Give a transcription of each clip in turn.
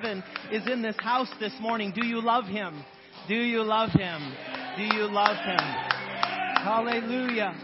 heaven is in this house this morning. Do you love him? Do you love him? Do you love him? Hallelujah.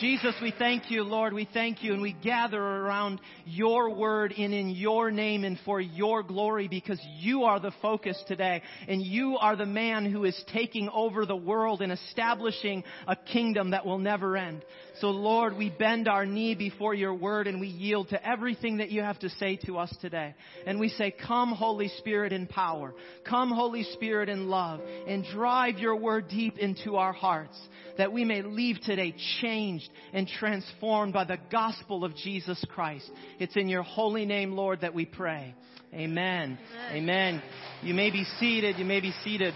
Jesus, we thank you, Lord. We thank you, and we gather around your word and in your name and for your glory, because you are the focus today, and you are the man who is taking over the world and establishing a kingdom that will never end. So, Lord, we bend our knee before your word, and we yield to everything that you have to say to us today. And we say, come, Holy Spirit, in power. Come, Holy Spirit, in love, and drive your word deep into our hearts, that we may leave today changed and transformed by the gospel of Jesus Christ. It's in your holy name, Lord, that we pray. Amen. Amen. Amen. You may be seated. You may be seated.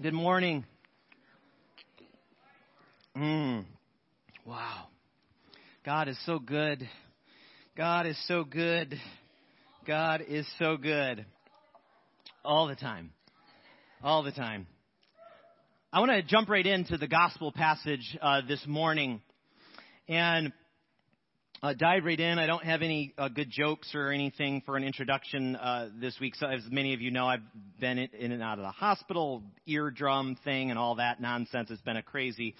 Good morning. Wow. God is so good. God is so good. God is so good. All the time. All the time. I want to jump right into the gospel passage this morning and dive right in. I don't have any good jokes or anything for an introduction this week. So as many of you know, I've been in and out of the hospital, eardrum thing and all that nonsense. It's been a crazy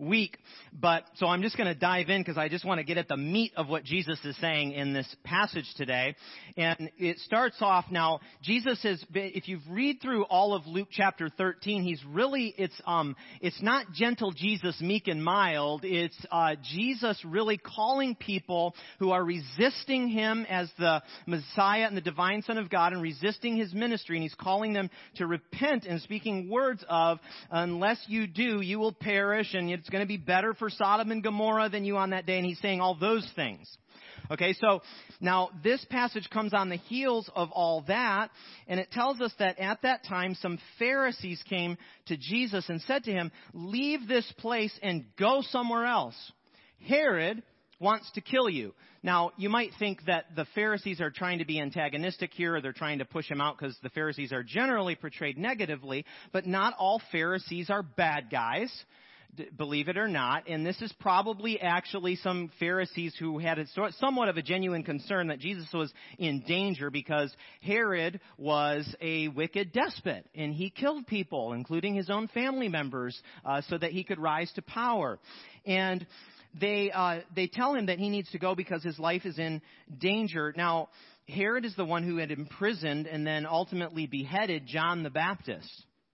week. But so I'm just going to dive in because I just want to get at the meat of what Jesus is saying in this passage today. And it starts off now. Jesus has been, if you've read through all of Luke chapter 13, he's really, it's not gentle Jesus, meek and mild. It's Jesus really calling people who are resisting him as the Messiah and the divine Son of God and resisting his ministry. And he's calling them to repent and speaking words of, unless you do, you will perish, and it's going to be better for Sodom and Gomorrah than you on that day. And he's saying all those things. Okay, so now this passage comes on the heels of all that, and it tells us that at that time some Pharisees came to Jesus and said to him, leave this place and go somewhere else. Herod wants to kill you. Now, you might think that the Pharisees are trying to be antagonistic here, or they're trying to push him out because the Pharisees are generally portrayed negatively, but not all Pharisees are bad guys. Believe it or not, and this is probably actually some Pharisees who had somewhat of a genuine concern that Jesus was in danger because Herod was a wicked despot, and he killed people, including his own family members, so that he could rise to power. And they tell him that he needs to go because his life is in danger. Now, Herod is the one who had imprisoned and then ultimately beheaded John the Baptist,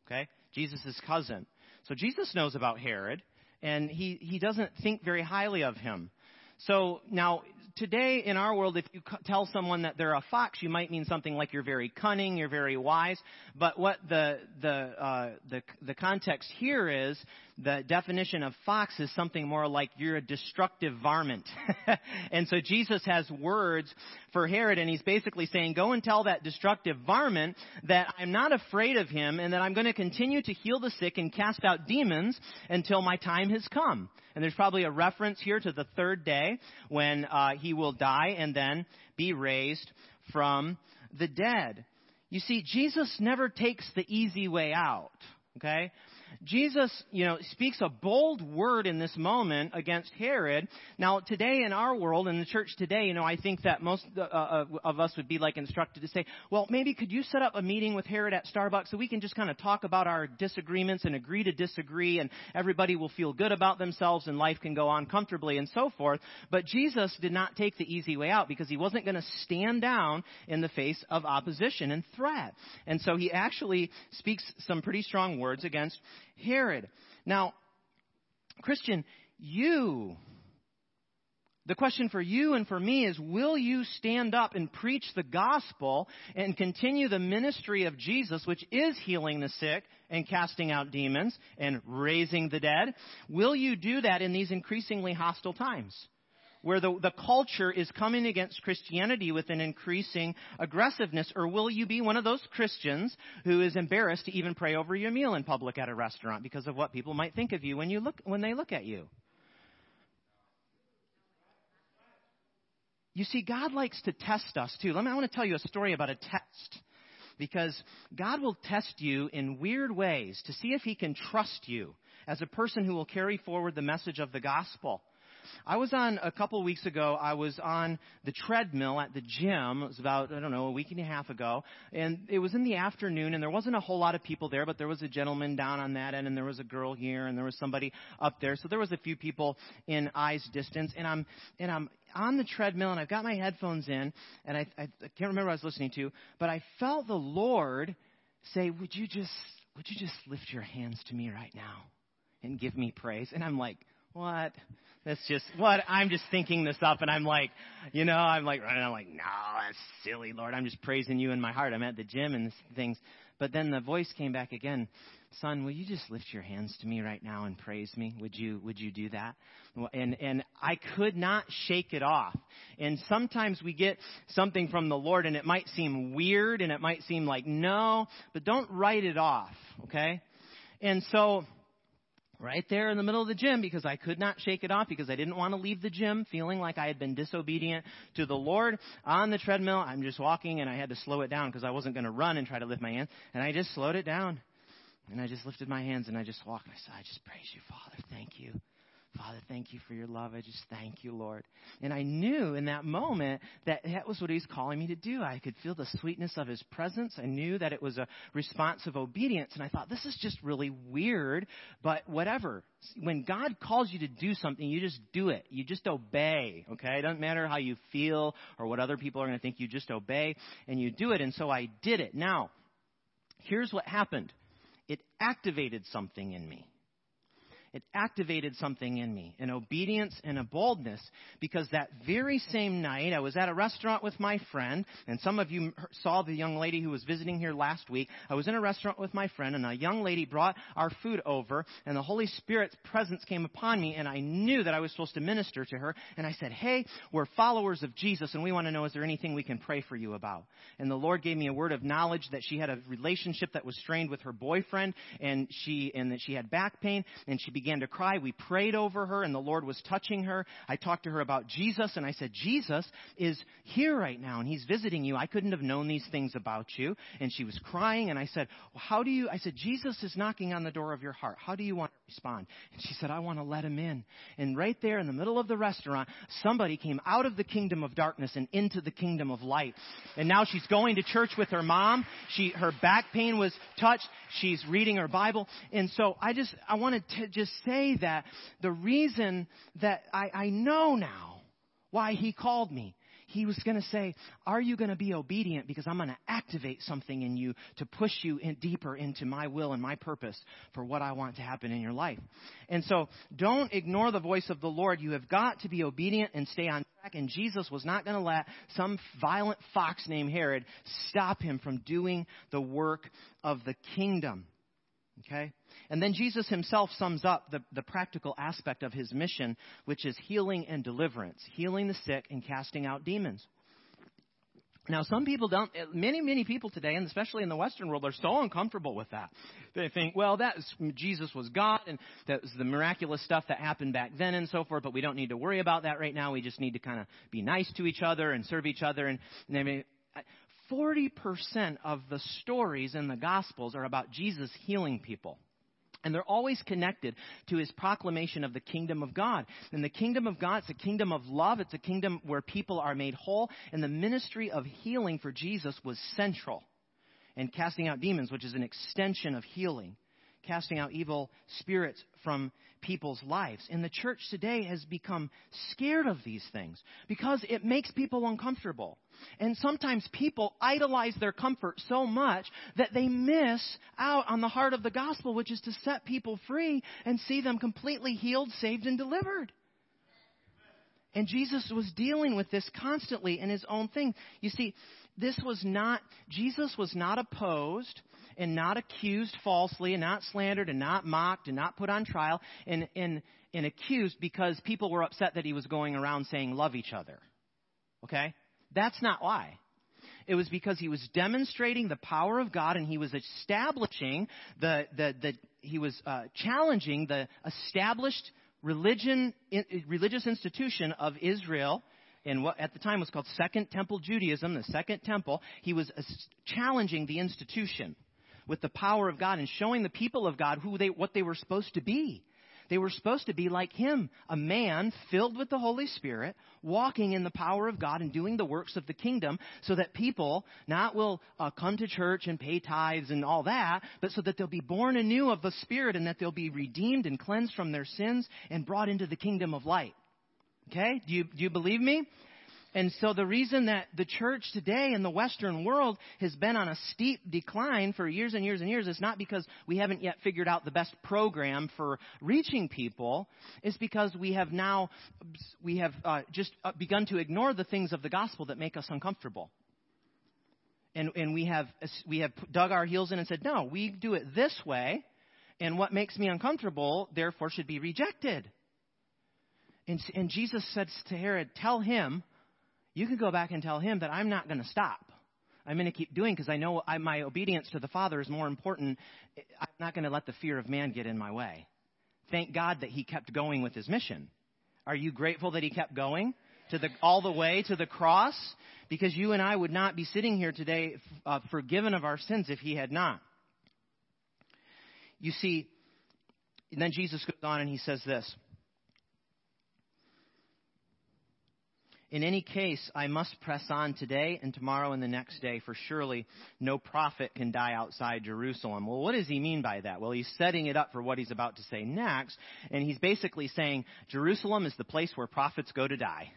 okay, Jesus' cousin. So Jesus knows about Herod, and he doesn't think very highly of him. So now, today in our world, if you tell someone that they're a fox, you might mean something like you're very cunning, you're very wise. But what the context here is, the definition of fox is something more like you're a destructive varmint. And so Jesus has words for Herod, and he's basically saying, go and tell that destructive varmint that I'm not afraid of him and that I'm going to continue to heal the sick and cast out demons until my time has come. And there's probably a reference here to the third day when he will die and then be raised from the dead. You see, Jesus never takes the easy way out, okay? Jesus, speaks a bold word in this moment against Herod. Now, today in our world, in the church today, I think that most of us would be instructed to say, well, maybe could you set up a meeting with Herod at Starbucks so we can just kind of talk about our disagreements and agree to disagree, and everybody will feel good about themselves and life can go on comfortably and so forth. But Jesus did not take the easy way out because he wasn't going to stand down in the face of opposition and threat. And so he actually speaks some pretty strong words against Herod. Now, Christian, the question for you and for me is, will you stand up and preach the gospel and continue the ministry of Jesus, which is healing the sick and casting out demons and raising the dead? Will you do that in these increasingly hostile times, where the culture is coming against Christianity with an increasing aggressiveness? Or will you be one of those Christians who is embarrassed to even pray over your meal in public at a restaurant because of what people might think of you when they look at you? You see, God likes to test us too. I want to tell you a story about a test, because God will test you in weird ways to see if he can trust you as a person who will carry forward the message of the gospel. A couple of weeks ago, I was on the treadmill at the gym. It was about, a week and a half ago. And it was in the afternoon, and there wasn't a whole lot of people there, but there was a gentleman down on that end, and there was a girl here, and there was somebody up there. So there was a few people in eyes distance. And I'm on the treadmill, and I've got my headphones in, and I can't remember what I was listening to, but I felt the Lord say, would you just lift your hands to me right now and give me praise? And I'm like, what? I'm just thinking this up, and I'm like, no, that's silly, Lord. I'm just praising you in my heart. I'm at the gym and things. But then the voice came back again. Son, will you just lift your hands to me right now and praise me? Would you do that? And I could not shake it off. And sometimes we get something from the Lord, and it might seem weird, and it might seem like no, but don't write it off, okay? And so right there in the middle of the gym, because I could not shake it off, because I didn't want to leave the gym feeling like I had been disobedient to the Lord. On the treadmill, I'm just walking, and I had to slow it down because I wasn't going to run and try to lift my hands. And I just slowed it down. And I just lifted my hands, and I just walked. I said, I just praise you, Father. Thank you. Father, thank you for your love. I just thank you, Lord. And I knew in that moment that was what he was calling me to do. I could feel the sweetness of his presence. I knew that it was a response of obedience. And I thought, this is just really weird, but whatever. When God calls you to do something, you just do it. You just obey, okay? It doesn't matter how you feel or what other people are going to think. You just obey, and you do it. And so I did it. Now, here's what happened. It activated something in me. An obedience and a boldness, because that very same night I was at a restaurant with my friend, and some of you saw the young lady who was visiting here last week. I was in a restaurant with my friend, and a young lady brought our food over, and the Holy Spirit's presence came upon me, and I knew that I was supposed to minister to her. And I said, hey, we're followers of Jesus, and we want to know, is there anything we can pray for you about? And the Lord gave me a word of knowledge that she had a relationship that was strained with her boyfriend, and that she had back pain, and she began to cry. We prayed over her, and the Lord was touching her. I talked to her about Jesus, and I said, Jesus is here right now, and he's visiting you. I couldn't have known these things about you. And she was crying, and I said, Jesus is knocking on the door of your heart. How do you want to respond? And she said, I want to let him in. And right there in the middle of the restaurant, somebody came out of the kingdom of darkness and into the kingdom of light. And now she's going to church with her mom. Her back pain was touched. She's reading her Bible. And so I wanted to just say that the reason that I know now why he called me, he was going to say, are you going to be obedient? Because I'm going to activate something in you to push you in deeper into my will and my purpose for what I want to happen in your life. And so don't ignore the voice of the Lord. You have got to be obedient and stay on track. And Jesus was not going to let some violent fox named Herod stop him from doing the work of the kingdom. Okay? And then Jesus himself sums up the practical aspect of his mission, which is healing and deliverance, healing the sick and casting out demons. Now, some people don't, many, many people today, and especially in the Western world, are so uncomfortable with that. They think, well, Jesus was God, and that was the miraculous stuff that happened back then and so forth, but we don't need to worry about that right now. We just need to kind of be nice to each other and serve each other. And 40% of the stories in the Gospels are about Jesus healing people. And they're always connected to his proclamation of the kingdom of God. And the kingdom of God, it's a kingdom of love. It's a kingdom where people are made whole. And the ministry of healing for Jesus was central. And casting out demons, which is an extension of healing. Casting out evil spirits from people's lives. And the church today has become scared of these things because it makes people uncomfortable. And sometimes people idolize their comfort so much that they miss out on the heart of the gospel, which is to set people free and see them completely healed, saved, and delivered. And Jesus was dealing with this constantly in his own thing. You see, Jesus was not opposed and not accused falsely and not slandered and not mocked and not put on trial and accused because people were upset that he was going around saying, love each other. Okay? That's not why. It was because he was demonstrating the power of God, and he was establishing challenging the established religious institution of Israel, and what at the time was called Second Temple Judaism, the Second Temple. He was challenging the institution with the power of God and showing the people of God what they were supposed to be. They were supposed to be like him, a man filled with the Holy Spirit, walking in the power of God and doing the works of the kingdom so that people not will come to church and pay tithes and all that, but so that they'll be born anew of the Spirit and that they'll be redeemed and cleansed from their sins and brought into the kingdom of light. Okay? Do you believe me? And so the reason that the church today in the Western world has been on a steep decline for years and years and years is not because we haven't yet figured out the best program for reaching people. It's because we have just begun to ignore the things of the gospel that make us uncomfortable. And we have dug our heels in and said, no, we do it this way, and what makes me uncomfortable, therefore, should be rejected. And Jesus said to Herod, tell him. You can go back and tell him that I'm not going to stop. I'm going to keep doing because I know my obedience to the Father is more important. I'm not going to let the fear of man get in my way. Thank God that he kept going with his mission. Are you grateful that he kept going all the way to the cross? Because you and I would not be sitting here today forgiven of our sins if he had not. You see, then Jesus goes on and he says this. In any case, I must press on today and tomorrow and the next day, for surely no prophet can die outside Jerusalem. Well, what does he mean by that? Well, he's setting it up for what he's about to say next, and he's basically saying Jerusalem is the place where prophets go to die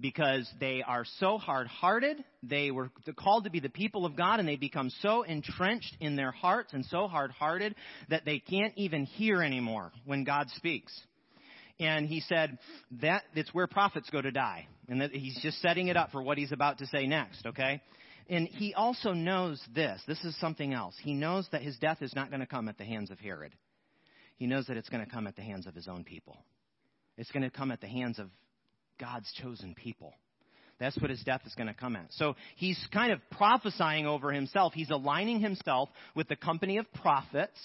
because they are so hard-hearted. They were called to be the people of God, and they become so entrenched in their hearts and so hard-hearted that they can't even hear anymore when God speaks. And he said that it's where prophets go to die. And that he's just setting it up for what he's about to say next, okay? And he also knows this. This is something else. He knows that his death is not going to come at the hands of Herod. He knows that it's going to come at the hands of his own people. It's going to come at the hands of God's chosen people. That's what his death is going to come at. So he's kind of prophesying over himself. He's aligning himself with the company of prophets.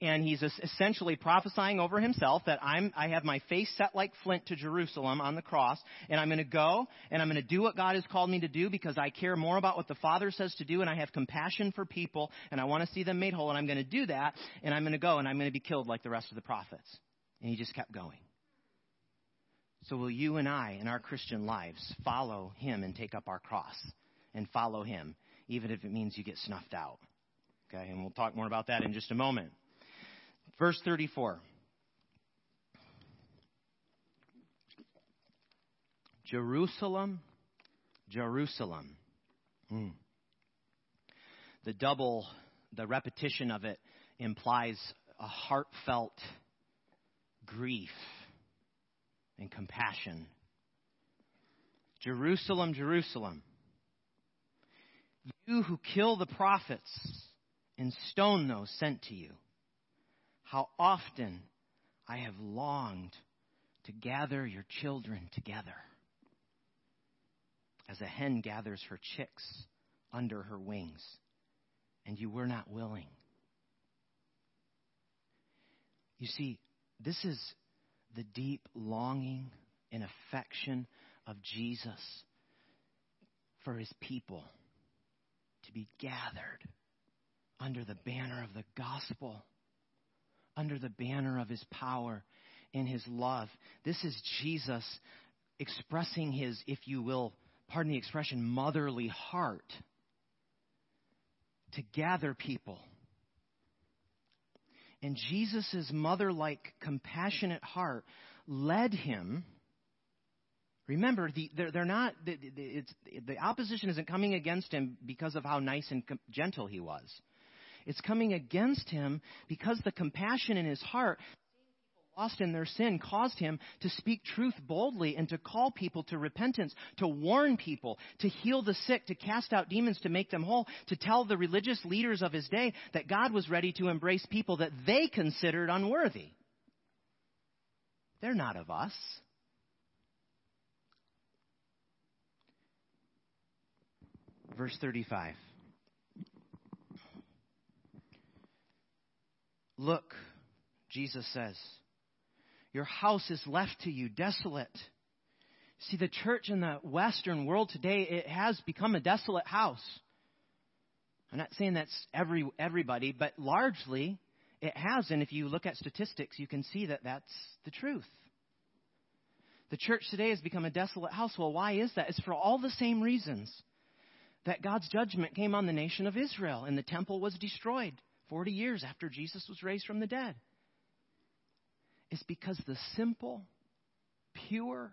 And he's essentially prophesying over himself that I have my face set like flint to Jerusalem on the cross, and I'm going to go, and I'm going to do what God has called me to do because I care more about what the Father says to do, and I have compassion for people, and I want to see them made whole, and I'm going to do that, and I'm going to go, and I'm going to be killed like the rest of the prophets. And he just kept going. So will you and I, in our Christian lives, follow him and take up our cross and follow him, even if it means you get snuffed out? Okay, and we'll talk more about that in just a moment. Verse 34, Jerusalem, Jerusalem. The repetition of it implies a heartfelt grief and compassion. Jerusalem, Jerusalem, you who kill the prophets and stone those sent to you. How often I have longed to gather your children together as a hen gathers her chicks under her wings, and you were not willing. You see, this is the deep longing and affection of Jesus for his people to be gathered under the banner of the gospel. Under the banner of his power and his love. This is Jesus expressing his, if you will, pardon the expression, motherly heart to gather people. And Jesus' mother-like, compassionate heart led him. Remember, they're not. The opposition isn't coming against him because of how nice and gentle he was. It's coming against him because the compassion in his heart, lost in their sin, caused him to speak truth boldly and to call people to repentance, to warn people, to heal the sick, to cast out demons, to make them whole, to tell the religious leaders of his day that God was ready to embrace people that they considered unworthy. They're not of us. Verse 35. Look, Jesus says, your house is left to you desolate. See, the church in the Western world today, it has become a desolate house. I'm not saying that's everybody, but largely It has, and if you look at statistics, you can see that that's the truth. The church today has become a desolate house. Well, why is that? It's for all the same reasons that God's judgment came on the nation of Israel, and the temple was destroyed 40 years after Jesus was raised from the dead. It's because the simple, pure,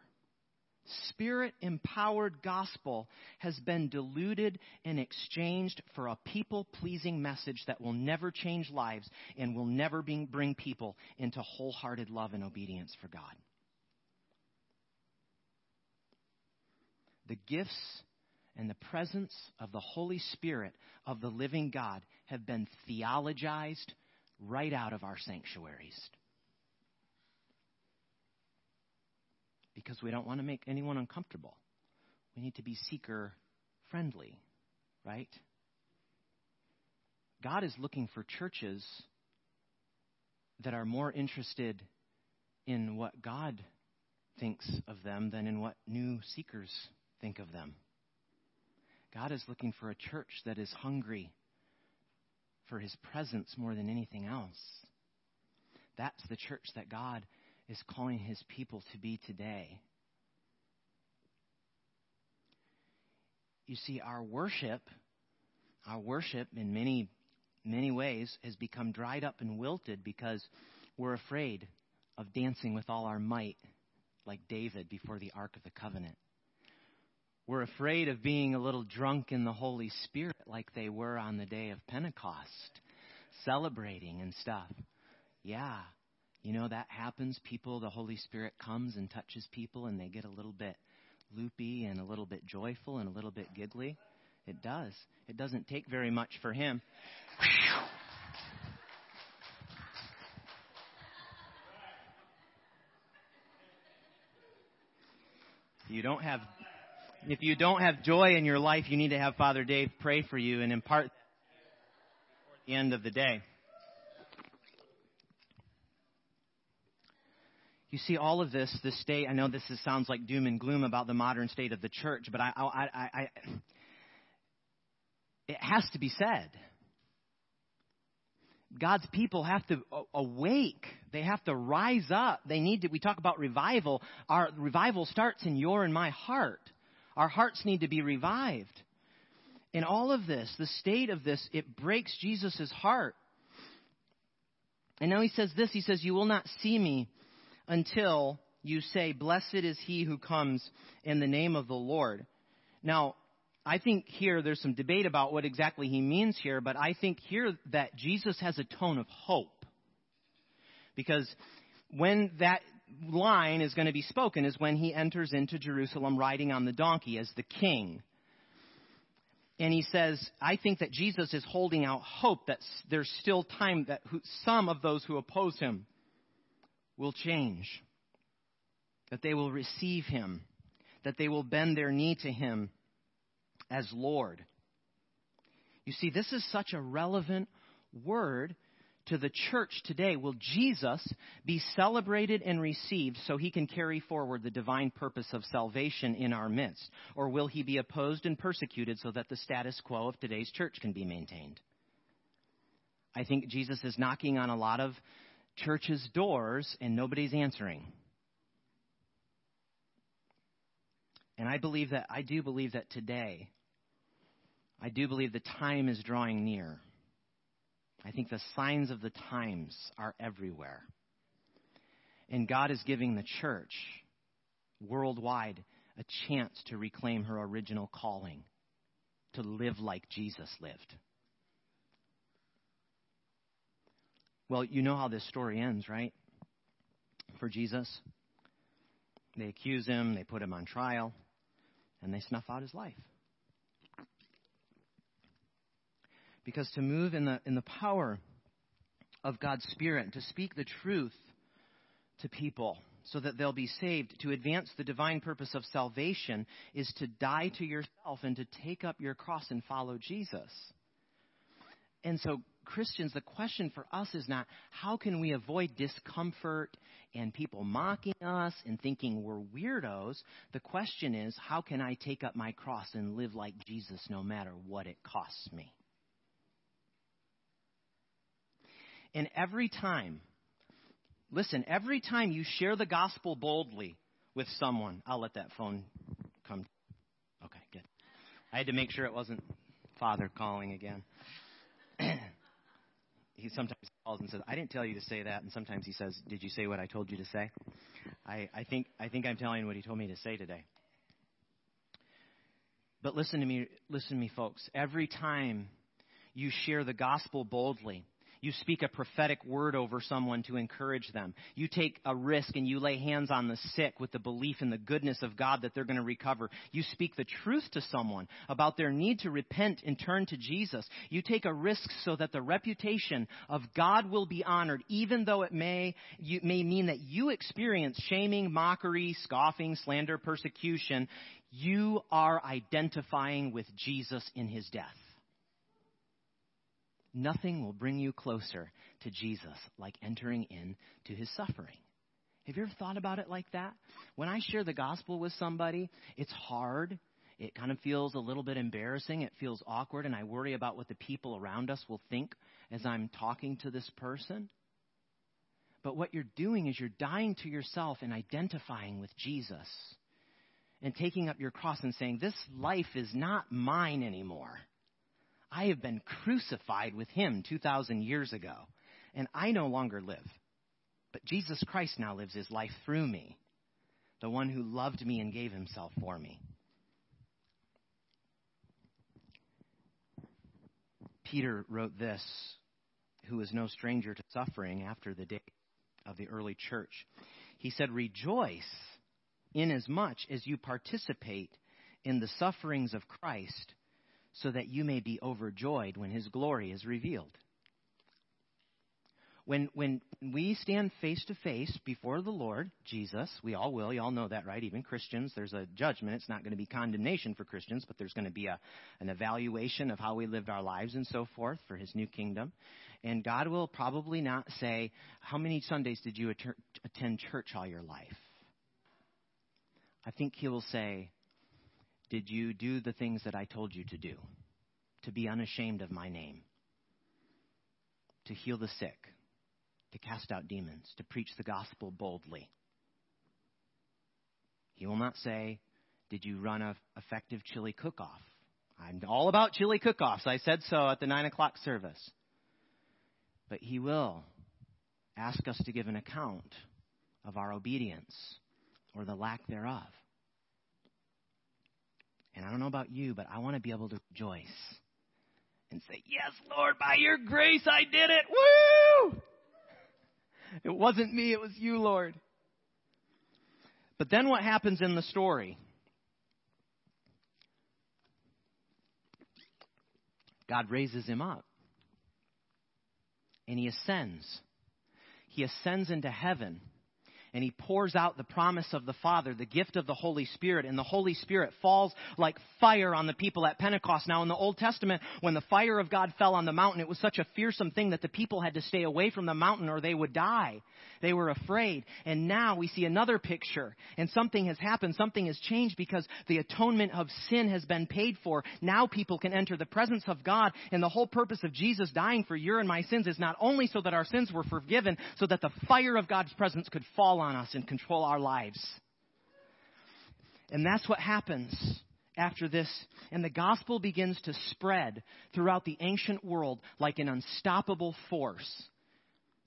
Spirit-empowered gospel has been diluted and exchanged for a people-pleasing message that will never change lives and will never bring people into wholehearted love and obedience for God. The gifts and the presence of the Holy Spirit of the living God have been theologized right out of our sanctuaries, because we don't want to make anyone uncomfortable. We need to be seeker-friendly, right? God is looking for churches that are more interested in what God thinks of them than in what new seekers think of them. God is looking for a church that is hungry for His presence more than anything else. That's the church that God is calling His people to be today. You see, our worship in many, many ways has become dried up and wilted because we're afraid of dancing with all our might like David before the Ark of the Covenant. We're afraid of being a little drunk in the Holy Spirit like they were on the day of Pentecost, celebrating and stuff. Yeah. You know, that happens. The Holy Spirit comes and touches people, and they get a little bit loopy and a little bit joyful and a little bit giggly. It does. It doesn't take very much for Him. If you don't have joy in your life, you need to have Father Dave pray for you and impart that at the end of the day. You see all of this state. I know sounds like doom and gloom about the modern state of the church, but it has to be said. God's people have to awake. They have to rise up. They need to. We talk about revival. Our revival starts in your and my heart. Our hearts need to be revived. In all of this, the state of this, it breaks Jesus' heart. And now He says this. He says, "You will not see me until you say, 'Blessed is He who comes in the name of the Lord.'" Now, I think here there's some debate about what exactly He means here, but I think here that Jesus has a tone of hope. Because when that line is going to be spoken is when He enters into Jerusalem riding on the donkey as the king. And He says, I think that Jesus is holding out hope that there's still time that some of those who oppose Him will change, that they will receive Him, that they will bend their knee to Him as Lord. You see, this is such a relevant word to the church today. Will Jesus be celebrated and received so He can carry forward the divine purpose of salvation in our midst? Or will He be opposed and persecuted so that the status quo of today's church can be maintained? I think Jesus is knocking on a lot of church's doors and nobody's answering. And I do believe that today, I do believe the time is drawing near. I think the signs of the times are everywhere. And God is giving the church worldwide a chance to reclaim her original calling, to live like Jesus lived. Well, you know how this story ends, right? For Jesus, they accuse Him, they put Him on trial, and they snuff out His life. Because to move in the power of God's Spirit, to speak the truth to people so that they'll be saved, to advance the divine purpose of salvation, is to die to yourself and to take up your cross and follow Jesus. And so, Christians, the question for us is not how can we avoid discomfort and people mocking us and thinking we're weirdos. The question is, how can I take up my cross and live like Jesus no matter what it costs me? And every time, listen, every time you share the gospel boldly with someone, I'll let that phone come. Okay, good. I had to make sure it wasn't Father calling again. He sometimes calls and says, I didn't tell you to say that. And sometimes he says, did you say what I told you to say? I think I'm telling what he told me to say today. But listen to me, folks. Every time you share the gospel boldly, you speak a prophetic word over someone to encourage them. You take a risk and you lay hands on the sick with the belief in the goodness of God that they're going to recover. You speak the truth to someone about their need to repent and turn to Jesus. You take a risk so that the reputation of God will be honored, even though it may mean that you experience shaming, mockery, scoffing, slander, persecution. You are identifying with Jesus in his death. Nothing will bring you closer to Jesus like entering into his suffering. Have you ever thought about it like that? When I share the gospel with somebody, it's hard. It kind of feels a little bit embarrassing. It feels awkward, and I worry about what the people around us will think as I'm talking to this person. But what you're doing is you're dying to yourself and identifying with Jesus and taking up your cross and saying, this life is not mine anymore. I have been crucified with him 2,000 years ago, and I no longer live. But Jesus Christ now lives his life through me, the one who loved me and gave himself for me. Peter wrote this, who was no stranger to suffering after the day of the early church. He said, rejoice inasmuch as you participate in the sufferings of Christ, so that you may be overjoyed when his glory is revealed. When we stand face to face before the Lord Jesus, we all will. You all know that, right? Even Christians, there's a judgment. It's not going to be condemnation for Christians, but there's going to be an evaluation of how we lived our lives and so forth for his new kingdom. And God will probably not say, how many Sundays did you attend church all your life? I think he will say, did you do the things that I told you to do, to be unashamed of my name, to heal the sick, to cast out demons, to preach the gospel boldly? He will not say, did you run an effective chili cook-off? I'm all about chili cook-offs. I said so at the 9 o'clock service. But he will ask us to give an account of our obedience or the lack thereof. And I don't know about you, but I want to be able to rejoice and say, yes, Lord, by your grace, I did it. Woo! It wasn't me. It was you, Lord. But then what happens in the story? God raises him up and he ascends. He ascends into heaven. And he pours out the promise of the Father, the gift of the Holy Spirit. And the Holy Spirit falls like fire on the people at Pentecost. Now, in the Old Testament, when the fire of God fell on the mountain, it was such a fearsome thing that the people had to stay away from the mountain or they would die. They were afraid. And now we see another picture. And something has happened. Something has changed because the atonement of sin has been paid for. Now people can enter the presence of God. And the whole purpose of Jesus dying for your and my sins is not only so that our sins were forgiven, so that the fire of God's presence could fall on us and control our lives. And that's what happens after this. And the gospel begins to spread throughout the ancient world like an unstoppable force.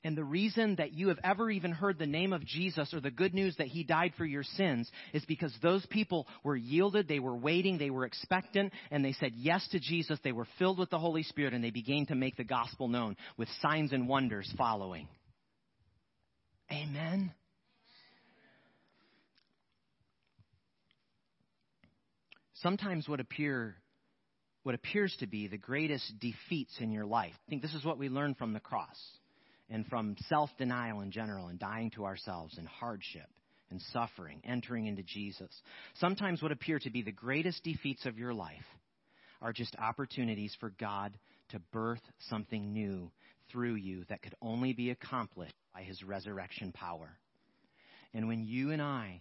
And the reason that you have ever even heard the name of Jesus or the good news that he died for your sins is because those people were yielded, they were waiting, they were expectant, and they said yes to Jesus. They were filled with the Holy Spirit, and they began to make the gospel known with signs and wonders following. Amen. Sometimes what appears to be the greatest defeats in your life. I think this is what we learn from the cross and from self-denial in general and dying to ourselves and hardship and suffering, entering into Jesus. Sometimes what appear to be the greatest defeats of your life are just opportunities for God to birth something new through you that could only be accomplished by his resurrection power. And when you and I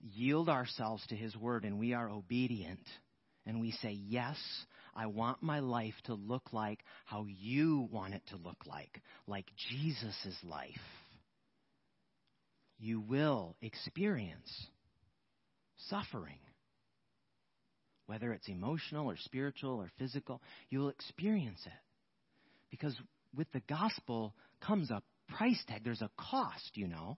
yield ourselves to his word and we are obedient and we say, yes, I want my life to look like how you want it to look like Jesus' life, you will experience suffering. Whether it's emotional or spiritual or physical, you will experience it. Because with the gospel comes a price tag. There's a cost, you know.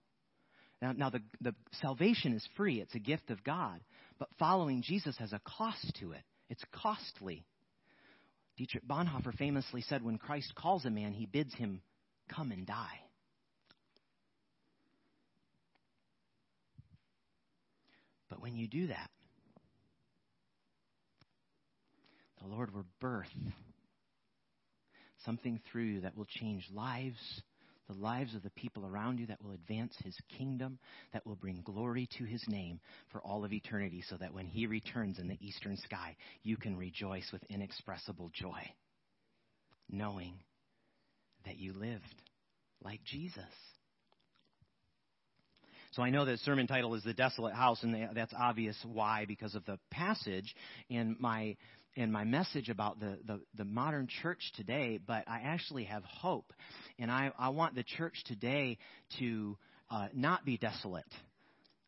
Now the salvation is free. It's a gift of God. But following Jesus has a cost to it. It's costly. Dietrich Bonhoeffer famously said, when Christ calls a man, he bids him come and die. But when you do that, the Lord will birth something through you that will change lives, the lives of the people around you, that will advance his kingdom, that will bring glory to his name for all of eternity, so that when he returns in the eastern sky, you can rejoice with inexpressible joy, knowing that you lived like Jesus. So I know that sermon title is The Desolate House, and that's obvious why, because of the passage and my message about the modern church today. But I actually have hope, and I want the church today to not be desolate.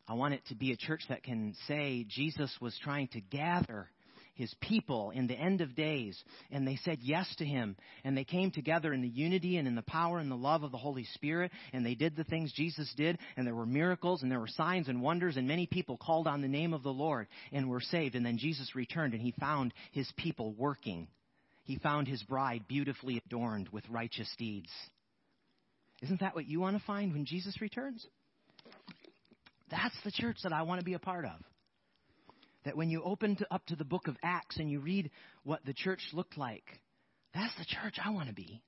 I want it to be a church that can say Jesus was trying to gather his people in the end of days, and they said yes to him, and they came together in the unity and in the power and the love of the Holy Spirit, and they did the things Jesus did, and there were miracles and there were signs and wonders, and many people called on the name of the Lord and were saved. And then Jesus returned, and he found his people working. He found his bride beautifully adorned with righteous deeds. Isn't that what you want to find when Jesus returns? That's the church that I want to be a part of. That when you open up to the book of Acts and you read what the church looked like, that's the church I want to be.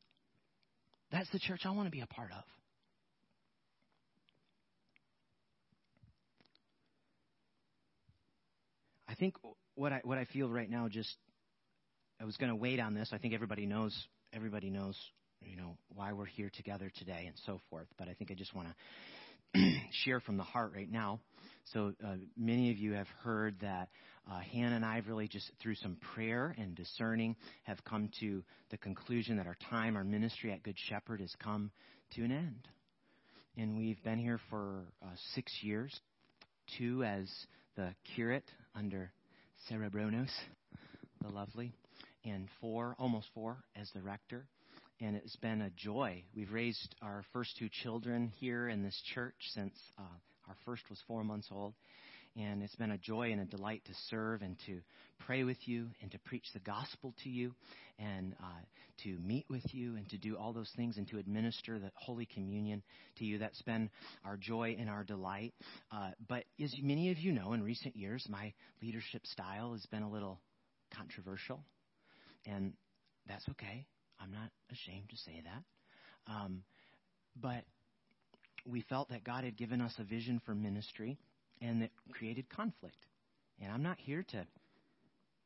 That's the church I want to be a part of. I think what I feel right now, just, I was going to wait on this. I think everybody knows, you know, why we're here together today and so forth. But I think I just want to share from the heart right now. So many of you have heard that Hannah and I have really just through some prayer and discerning have come to the conclusion that our ministry at Good Shepherd has come to an end. And we've been here for 6 years, 2 as the curate under Sarah Bronos, the lovely, and 4, almost 4, as the rector. And it's been a joy. We've raised our first 2 children here in this church since our first was 4 months old. And it's been a joy and a delight to serve and to pray with you and to preach the gospel to you and to meet with you and to do all those things and to administer the Holy Communion to you. That's been our joy and our delight. But as many of you know, in recent years, my leadership style has been a little controversial. And that's okay. I'm not ashamed to say that. But we felt that God had given us a vision for ministry, and it created conflict. And I'm not here to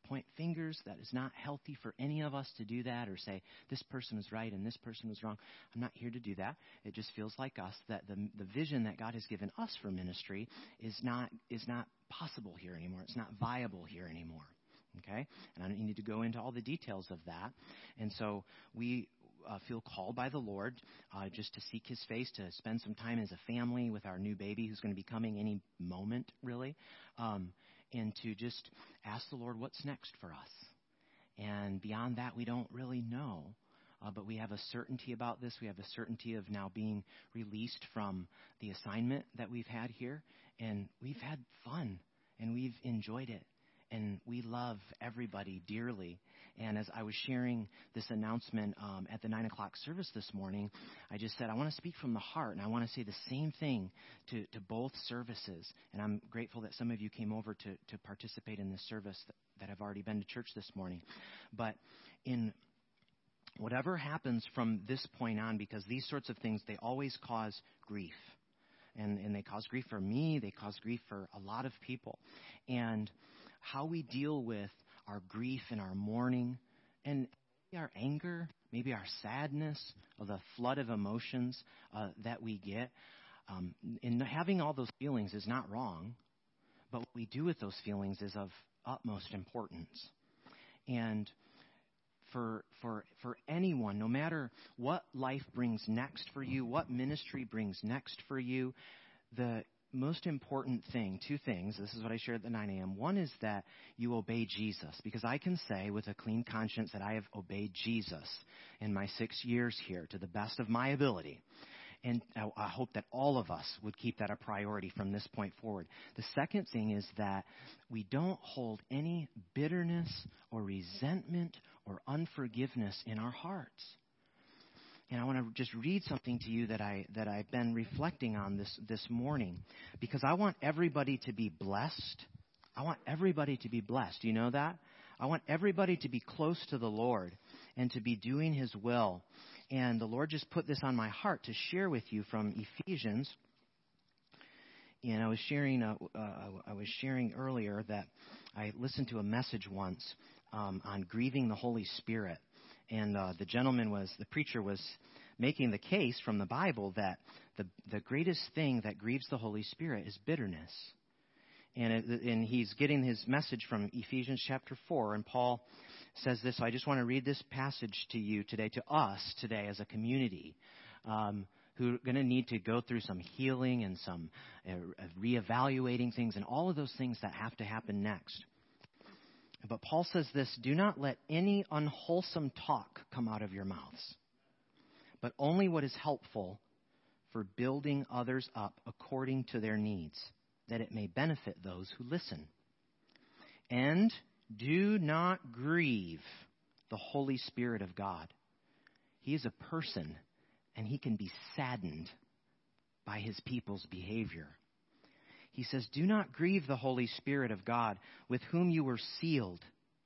point fingers. That is not healthy for any of us to do that, or say this person was right and this person was wrong. I'm not here to do that. It just feels like us that the vision that God has given us for ministry is not possible here anymore. It's not viable here anymore. Okay, and I don't need to go into all the details of that. And so we feel called by the Lord just to seek his face, to spend some time as a family with our new baby who's going to be coming any moment, really, and to just ask the Lord what's next for us. And beyond that, we don't really know. But we have a certainty about this. We have a certainty of now being released from the assignment that we've had here. And we've had fun, and we've enjoyed it. And we love everybody dearly. And as I was sharing this announcement at the 9 o'clock service this morning, I just said, I want to speak from the heart, and I want to say the same thing to both services. And I'm grateful that some of you came over to participate in this service that have already been to church this morning. But in whatever happens from this point on, because these sorts of things, they always cause grief. And they cause grief for me. They cause grief for a lot of people. And how we deal with our grief and our mourning and our anger, maybe our sadness, or the flood of emotions that we get. And having all those feelings is not wrong, but what we do with those feelings is of utmost importance. And for anyone, no matter what life brings next for you, what ministry brings next for you, the most important thing, two things, this is what I shared at the 9 a.m. One is that you obey Jesus, because I can say with a clean conscience that I have obeyed Jesus in my 6 years here to the best of my ability. And I hope that all of us would keep that a priority from this point forward. The second thing is that we don't hold any bitterness or resentment or unforgiveness in our hearts. And I want to just read something to you that I've been reflecting on this morning, because I want everybody to be blessed. I want everybody to be blessed. You know that? I want everybody to be close to the Lord and to be doing His will. And the Lord just put this on my heart to share with you from Ephesians. And I was sharing earlier that I listened to a message once on grieving the Holy Spirit. And the preacher was making the case from the Bible that the greatest thing that grieves the Holy Spirit is bitterness. And he's getting his message from Ephesians chapter 4, and Paul says this. So I just want to read this passage to you today, to us today as a community, who are going to need to go through some healing and some reevaluating things and all of those things that have to happen next. But Paul says this: do not let any unwholesome talk come out of your mouths, but only what is helpful for building others up according to their needs, that it may benefit those who listen. And do not grieve the Holy Spirit of God. He is a person, and he can be saddened by his people's behavior. He says, do not grieve the Holy Spirit of God, with whom you were sealed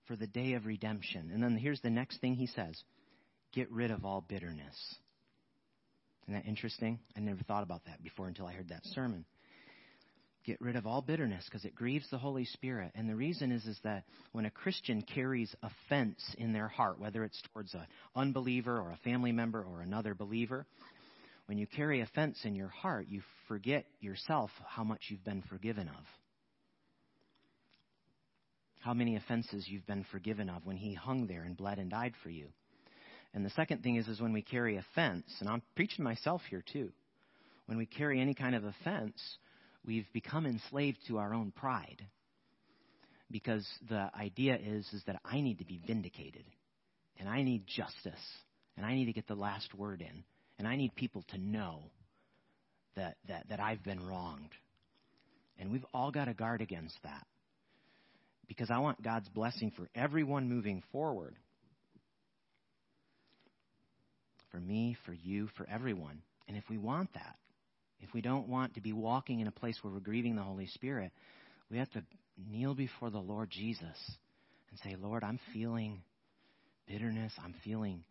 for the day of redemption. And then here's the next thing he says: get rid of all bitterness. Isn't that interesting? I never thought about that before until I heard that sermon. Get rid of all bitterness, because it grieves the Holy Spirit. And the reason is that when a Christian carries offense in their heart, whether it's towards an unbeliever or a family member or another believer, when you carry offense in your heart, you forget yourself how much you've been forgiven of. How many offenses you've been forgiven of when he hung there and bled and died for you. And the second thing is when we carry offense, and I'm preaching myself here too, when we carry any kind of offense, we've become enslaved to our own pride, because the idea is that I need to be vindicated, and I need justice, and I need to get the last word in, and I need people to know that I've been wronged. And we've all got to guard against that, because I want God's blessing for everyone moving forward. For me, for you, for everyone. And if we want that, if we don't want to be walking in a place where we're grieving the Holy Spirit, we have to kneel before the Lord Jesus and say, Lord, I'm feeling bitterness, I'm feeling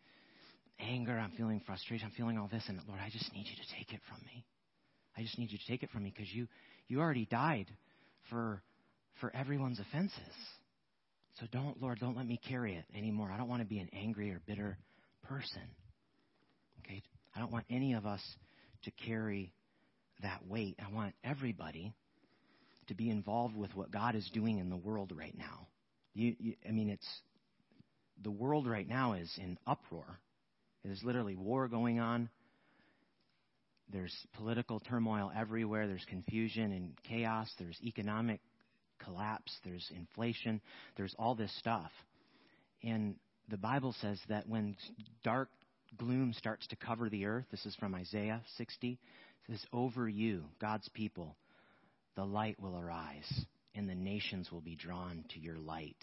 anger, I'm feeling frustration, I'm feeling all this, and Lord, I just need you to take it from me. I just need you to take it from me, because you already died for everyone's offenses. So Lord, don't let me carry it anymore. I don't want to be an angry or bitter person. Okay? I don't want any of us to carry that weight. I want everybody to be involved with what God is doing in the world right now. The world right now is in uproar. There's literally war going on. There's political turmoil everywhere. There's confusion and chaos. There's economic collapse. There's inflation. There's all this stuff. And the Bible says that when dark gloom starts to cover the earth, this is from Isaiah 60, is over you, God's people, the light will arise, and the nations will be drawn to your light.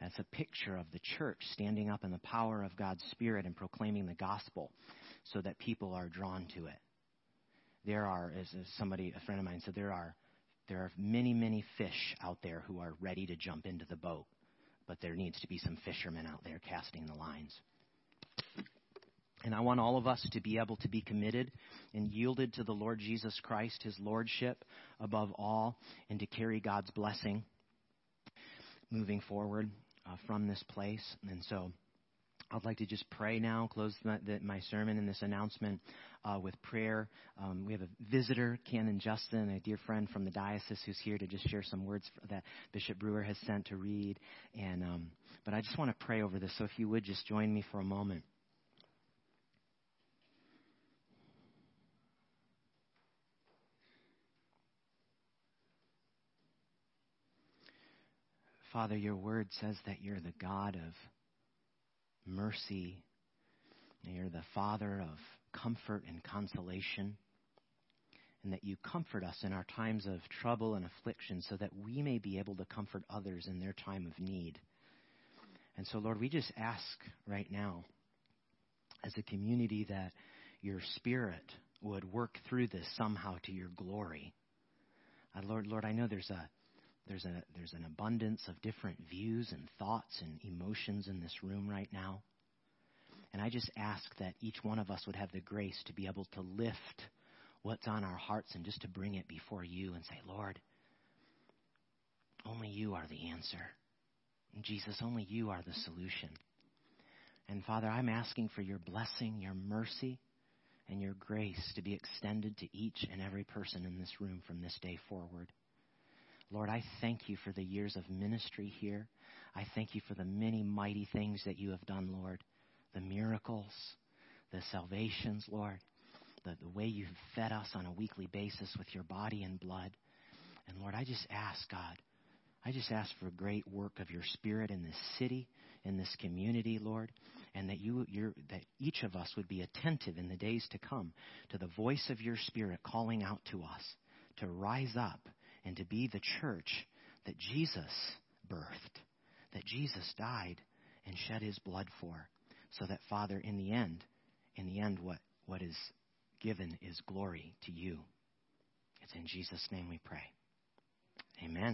That's a picture of the church standing up in the power of God's Spirit and proclaiming the gospel so that people are drawn to it. There are, as a friend of mine said, there are many, many fish out there who are ready to jump into the boat, but there needs to be some fishermen out there casting the lines. And I want all of us to be able to be committed and yielded to the Lord Jesus Christ, his lordship above all, and to carry God's blessing moving forward from this place. And so I'd like to just pray now, close my sermon and this announcement with prayer. We have a visitor, Ken and Justin, a dear friend from the diocese who's here to just share some words that Bishop Brewer has sent to read. And but I just want to pray over this, so if you would just join me for a moment. Father, your word says that you're the God of mercy. You're the Father of comfort and consolation, and that you comfort us in our times of trouble and affliction so that we may be able to comfort others in their time of need. And so, Lord, we just ask right now as a community that your Spirit would work through this somehow to your glory. Lord, I know there's an abundance of different views and thoughts and emotions in this room right now. And I just ask that each one of us would have the grace to be able to lift what's on our hearts and just to bring it before you and say, Lord, only you are the answer. And Jesus, only you are the solution. And Father, I'm asking for your blessing, your mercy, and your grace to be extended to each and every person in this room from this day forward. Lord, I thank you for the years of ministry here. I thank you for the many mighty things that you have done, Lord. The miracles, the salvations, Lord. The way you've fed us on a weekly basis with your body and blood. And Lord, I just ask, God, I just ask for a great work of your Spirit in this city, in this community, Lord, and that that each of us would be attentive in the days to come to the voice of your Spirit calling out to us to rise up and to be the church that Jesus birthed, that Jesus died and shed his blood for, so that, Father, in the end, what is given is glory to you. It's in Jesus' name we pray. Amen.